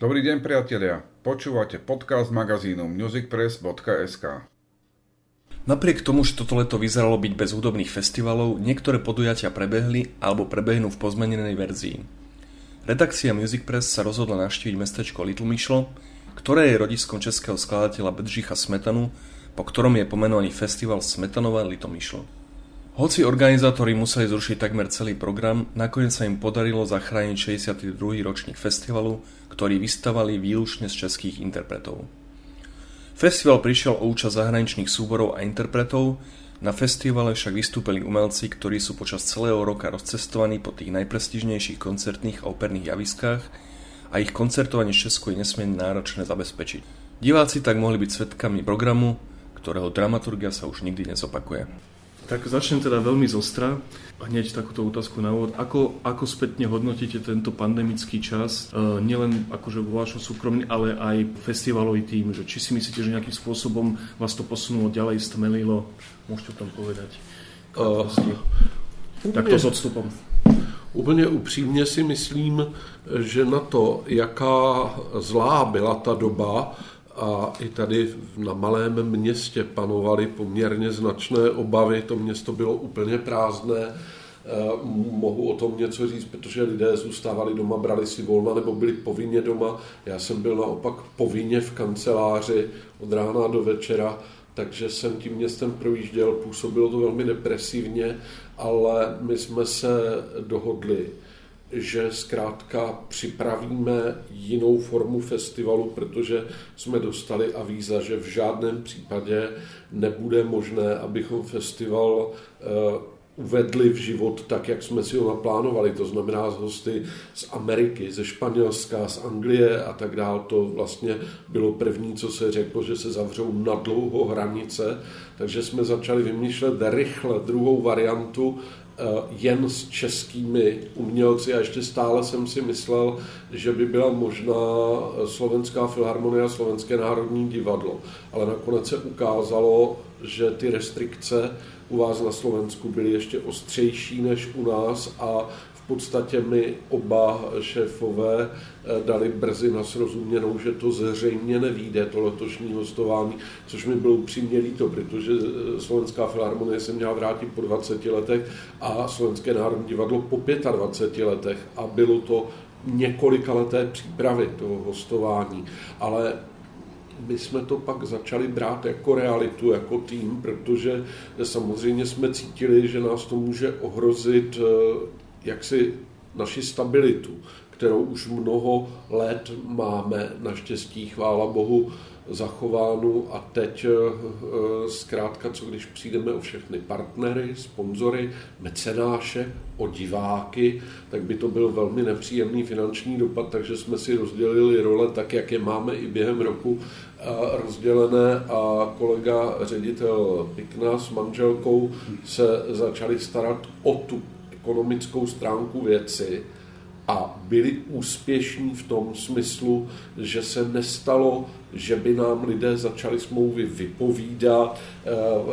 Dobrý deň, priatelia. Počúvate podcast magazínu musicpress.sk. Napriek tomu, že toto leto vyzeralo byť bez hudobných festivalov, niektoré podujatia prebehli alebo prebehnú v pozmenenej verzii. Redakcia Music Press sa rozhodla navštíviť mestečko Litomyšl, ktoré je rodiskom českého skladateľa Bedřicha Smetanu, po ktorom je pomenovaný festival Smetanova Litomyšl. Hoci organizátori museli zrušiť takmer celý program, nakoniec sa im podarilo zachrániť 62. ročník festivalu, ktorý vystavali výlučne z českých interpretov. Festival prišiel o účasť zahraničných súborov a interpretov, na festivale však vystúpili umelci, ktorí sú počas celého roka rozcestovaní po tých najprestížnejších koncertných a operných javiskách a ich koncertovanie v Česku je nesmierne náročné zabezpečiť. Diváci tak mohli byť svedkami programu, ktorého dramaturgia sa už nikdy nezopakuje. Tak začnem teda veľmi zostra, hneď takúto otázku na úvod. Ako spätne hodnotíte tento pandemický čas, nielen akože vo vašom súkromne, ale aj festivalový tým, že či si myslíte, že nejakým spôsobom vás to posunulo ďalej, stmelilo? Môžete o tom povedať. Takto s odstupom. Úplně upřímně si myslím, že na to, jaká zlá byla ta doba, a i tady na malém městě panovaly poměrně značné obavy, to město bylo úplně prázdné, mohu o tom něco říct, protože lidé zůstávali doma, brali si volna nebo byli povinně doma, já jsem byl naopak povinně v kanceláři od rána do večera, takže jsem tím městem projížděl, působilo to velmi depresivně, ale my jsme se dohodli, že zkrátka připravíme jinou formu festivalu, protože jsme dostali avíza, že v žádném případě nebude možné, abychom festival uvedli v život tak, jak jsme si ho naplánovali. To znamená z hosty z Ameriky, ze Španělska, z Anglie a tak dále. To vlastně bylo první, co se řeklo, že se zavřou na dlouho hranice, takže jsme začali vymýšlet rychle druhou variantu, jen s českými umělci a ještě stále jsem si myslel, že by byla možná Slovenská filharmonie a Slovenské národní divadlo. Ale nakonec se ukázalo, že ty restrikce u vás na Slovensku byly ještě ostřejší než u nás a v podstatě mi oba šéfové dali brzy na srozuměnou, že to zřejmě nevyjde, to letošní hostování, což mi bylo upřímně líto, protože Slovenská filharmonie se měla vrátit po 20 letech a Slovenské národní divadlo po 25 letech a bylo to několikaleté přípravy toho hostování, ale my jsme to pak začali brát jako realitu, jako tým, protože samozřejmě jsme cítili, že nás to může ohrozit jaksi naši stabilitu, kterou už mnoho let máme, naštěstí, chvála Bohu, zachovánu a teď zkrátka, co když přijdeme o všechny partnery, sponzory, mecenáše, o diváky, tak by to byl velmi nepříjemný finanční dopad, takže jsme si rozdělili role tak, jak je máme i během roku rozdělené a kolega ředitel Pikna s manželkou se začali starat o tu ekonomickou stránku věci a byli úspěšní v tom smyslu, že se nestalo, že by nám lidé začali smlouvy vypovídat,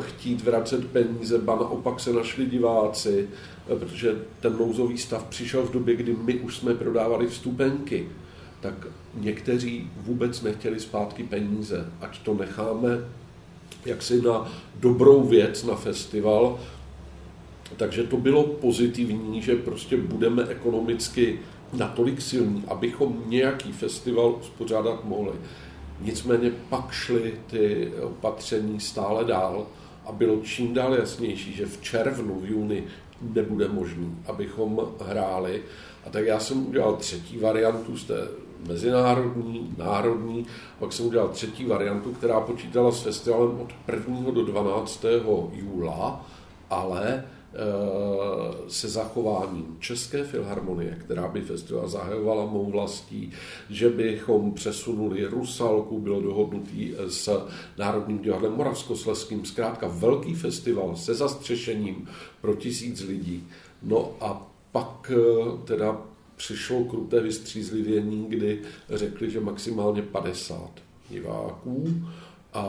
chtít vracet peníze, ba naopak se našli diváci, protože ten nouzový stav přišel v době, kdy my už jsme prodávali vstupenky, tak někteří vůbec nechtěli zpátky peníze, ať to necháme jaksi na dobrou věc na festival. Takže to bylo pozitivní, že prostě budeme ekonomicky natolik silní, abychom nějaký festival uspořádat mohli. Nicméně pak šly ty opatření stále dál a bylo čím dál jasnější, že v červnu, v júni nebude možné, abychom hráli. A tak já jsem udělal třetí variantu z té mezinárodní, národní, pak jsem udělal třetí variantu, která počítala s festivalem od 1. do 12. júla, ale se zachováním České filharmonie, která by festival zahajovala mou vlastí, že bychom přesunuli Rusalku, bylo dohodnutý s Národním divadlem Moravskoslezským, zkrátka velký festival se zastřešením pro 1000 lidí. No a pak teda přišlo kruté vystřízlivění, kdy řekli, že maximálně 50 diváků. A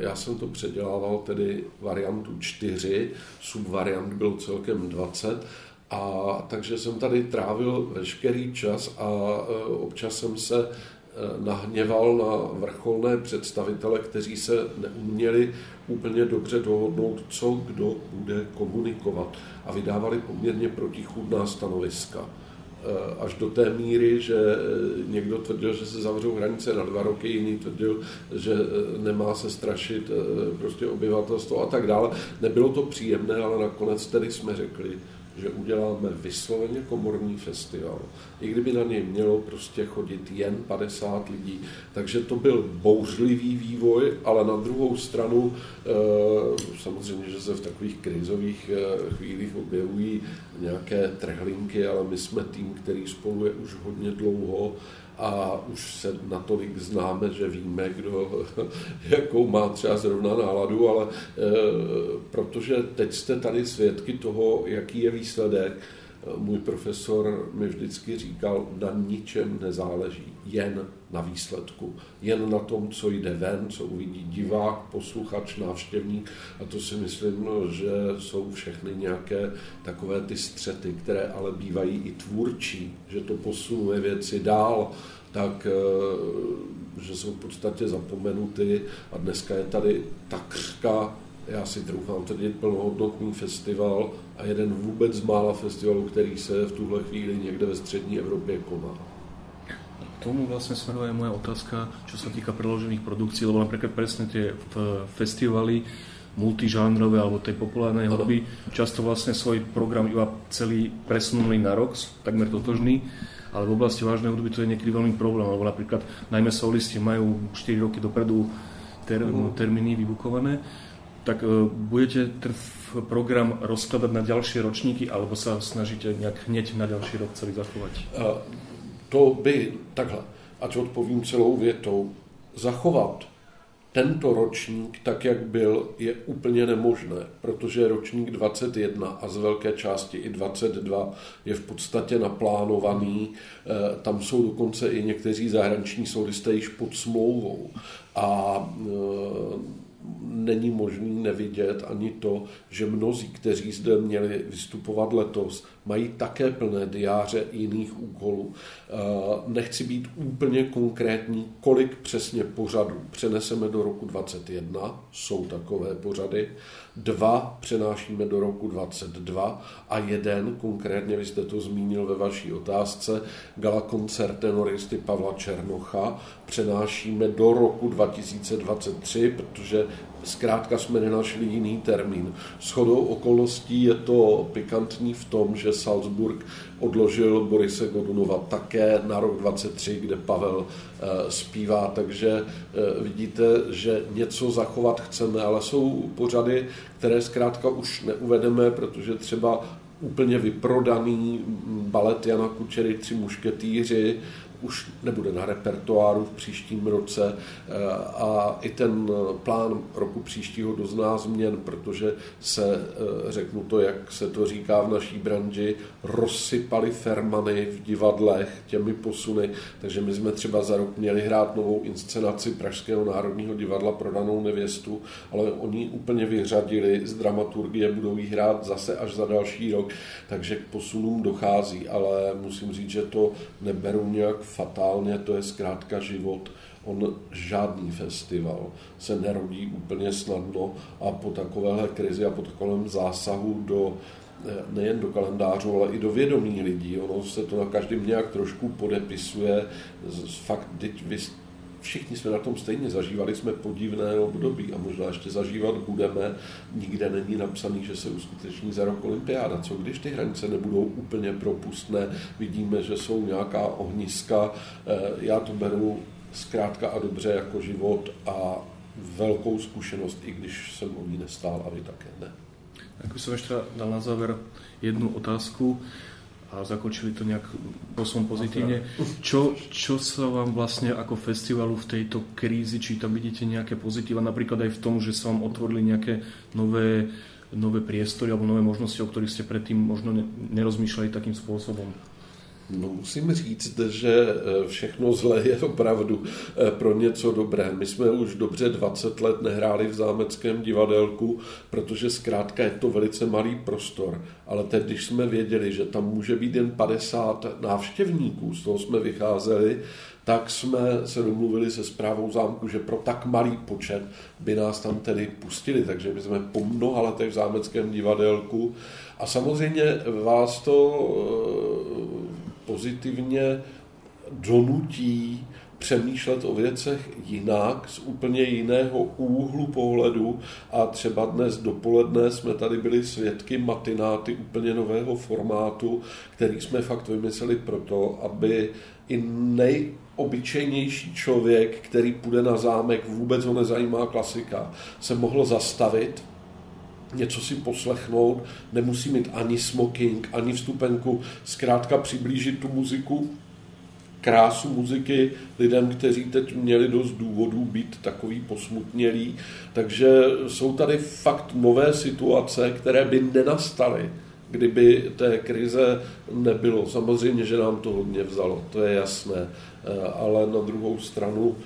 já jsem to předělával tedy variantu 4, subvariant byl celkem 20 A takže jsem tady trávil veškerý čas a občas jsem se nahněval na vrcholné představitele, kteří se neuměli úplně dobře dohodnout, co kdo bude komunikovat, a vydávali poměrně protichůdná stanoviska. Až do té míry, že někdo tvrdil, že se zavřou hranice na 2 roky, jiný tvrdil, že nemá se strašit prostě obyvatelstvo a tak dále. Nebylo to příjemné, ale nakonec tedy jsme řekli, že uděláme vysloveně komorní festival. I kdyby na něj mělo prostě chodit jen 50 lidí. Takže to byl bouřlivý vývoj, ale na druhou stranu samozřejmě, že se v takových krizových chvílích objevují nějaké trhlinky, ale my jsme tým, který spolu je už hodně dlouho a už se natolik známe, že víme, kdo jakou má třeba zrovna náladu, ale protože teď jste tady svědky toho, jaký je výsledek. Můj profesor mi vždycky říkal, na ničem nezáleží, jen na výsledku, jen na tom, co jde ven, co uvidí divák, posluchač, návštěvník, a to si myslím, že jsou všechny nějaké takové ty střety, které ale bývají i tvůrčí, že to posunuje věci dál, tak že jsou v podstatě zapomenuty a dneska je tady takřka, já si troufám tvrdit, plnohodnotný festival a jeden vůbec mála festivalů, který se v tuhle chvíli někde ve střední Evropě koná. K tomu vlastne smeruje moja otázka, čo sa týka preložených produkcií, lebo napríklad presne tie festivaly multižánrové alebo tej populárnej hudby často vlastne svoj program iba celý presunuli na rok, takmer totožný, ale v oblasti vážnej hudby to je niekedy veľmi problém, alebo napríklad najmä solisti majú 4 roky dopredu termíny vybukované. Tak budete program rozkladať na ďalšie ročníky, alebo sa snažíte nejak hneď na ďalší rok celý zachovať? To by, takhle, ať odpovím celou větou, zachovat tento ročník tak, jak byl, je úplně nemožné, protože ročník 21 a z velké části i 22 je v podstatě naplánovaný. Tam jsou dokonce i někteří zahraniční solisté již pod smlouvou a není možný nevidět ani to, že mnozí, kteří zde měli vystupovat letos, mají také plné diáře jiných úkolů. Nechci být úplně konkrétní, kolik přesně pořadů přeneseme do roku 2021, jsou takové pořady, 2 přenášíme do roku 2022 a 1, konkrétně vy jste to zmínil ve vaší otázce, galakoncert tenoristy Pavla Černocha přenášíme do roku 2023, protože zkrátka jsme nenašli jiný termín. Shodou okolností je to pikantní v tom, že Salzburg odložil Borise Godunova také na rok 2023, kde Pavel zpívá, takže vidíte, že něco zachovat chceme, ale jsou pořady, které zkrátka už neuvedeme, protože třeba úplně vyprodaný balet Jana Kučery Tři mušketýři už nebude na repertoáru v příštím roce a i ten plán roku příštího dozná změn, protože se, řeknu to, jak se to říká v naší branži, rozsypaly fermany v divadlech těmi posuny, takže my jsme třeba za rok měli hrát novou inscenaci Pražského národního divadla Prodanou nevěstu, ale oni úplně vyřadili z dramaturgie, budou ji hrát zase až za další rok, takže k posunům dochází, ale musím říct, že to neberu nějak fatálně, to je zkrátka život. On žádný festival se nerodí úplně snadno a po takovéhle krizi a po takovém zásahu do nejen do kalendářů, ale i do vědomí lidí. Ono se to na každém nějak trošku podepisuje. Fakt, všichni jsme na tom stejně zažívali, jsme podivné období a možná ještě zažívat budeme. Nikde není napsaný, že se uskuteční za rok olympiáda. Co když ty hranice nebudou úplně propustné? Vidíme, že jsou nějaká ohniska. Já to beru zkrátka a dobře jako život a velkou zkušenost, i když jsem o ní nestál a vy také ne. Tak by som ešte dal na záver jednu otázku a zakončili to nejak posom pozitívne. Čo sa vám vlastne ako festivalu v tejto krízi, či tam vidíte nejaké pozitíva, napríklad aj v tom, že sa vám otvorili nejaké nové priestory alebo nové možnosti, o ktorých ste predtým možno nerozmýšľali takým spôsobom? No, musím říct, že všechno zlé je opravdu pro něco dobré. My jsme už dobře 20 let nehráli v zámeckém divadelku, protože zkrátka je to velice malý prostor. Ale teď, když jsme věděli, že tam může být jen 50 návštěvníků, z toho jsme vycházeli, tak jsme se domluvili se správou zámku, že pro tak malý počet by nás tam tedy pustili. Takže my jsme po mnoha letech v zámeckém divadelku a samozřejmě vás to pozitivně donutí přemýšlet o věcech jinak, z úplně jiného úhlu pohledu a třeba dnes dopoledne jsme tady byli svědky matináty úplně nového formátu, který jsme fakt vymysleli proto, aby i nejobyčejnější člověk, který půjde na zámek, vůbec ho nezajímá klasika, se mohl zastavit, něco si poslechnout, nemusí mít ani smoking, ani vstupenku, zkrátka přiblížit tu muziku, krásu muziky lidem, kteří teď měli dost důvodů být takový posmutnělí. Takže jsou tady fakt nové situace, které by nenastaly, kdyby té krize nebylo. Samozřejmě, že nám to hodně vzalo, to je jasné, ale na druhou stranu,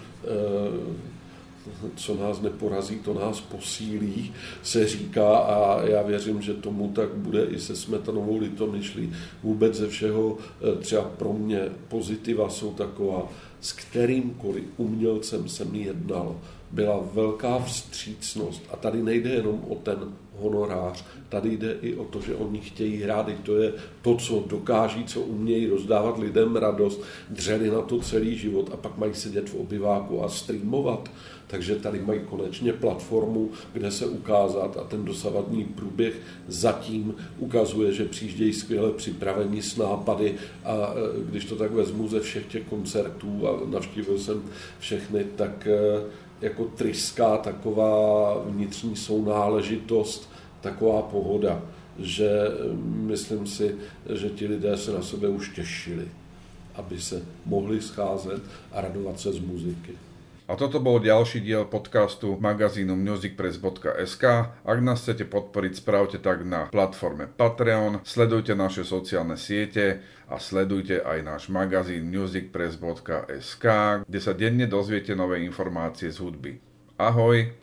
co nás neporazí, to nás posílí, se říká, a já věřím, že tomu tak bude i se Smetanovou Litomyšlí. Vůbec ze všeho třeba pro mě pozitiva jsou taková, s kterýmkoliv umělcem jsem jednal. Byla velká vstřícnost a tady nejde jenom o ten honorář, tady jde i o to, že oni chtějí rádi, to je to, co dokáží, co umějí rozdávat lidem radost, dřeli na to celý život a pak mají sedět v obyváku a streamovat, takže tady mají konečně platformu, kde se ukázat a ten dosavadní průběh zatím ukazuje, že přijíždějí skvěle připraveni s nápady a když to tak vezmu ze všech těch koncertů a navštívil jsem všechny, tak jako tryská taková vnitřní sounáležitost, taková pohoda, že myslím si, že ti lidé se na sebe už těšili, aby se mohli scházet a radovat se z muziky. A toto bol ďalší diel podcastu magazínu musicpress.sk. Ak nás chcete podporiť, spravte tak na platforme Patreon, sledujte naše sociálne siete a sledujte aj náš magazín musicpress.sk, kde sa denne dozviete nové informácie z hudby. Ahoj!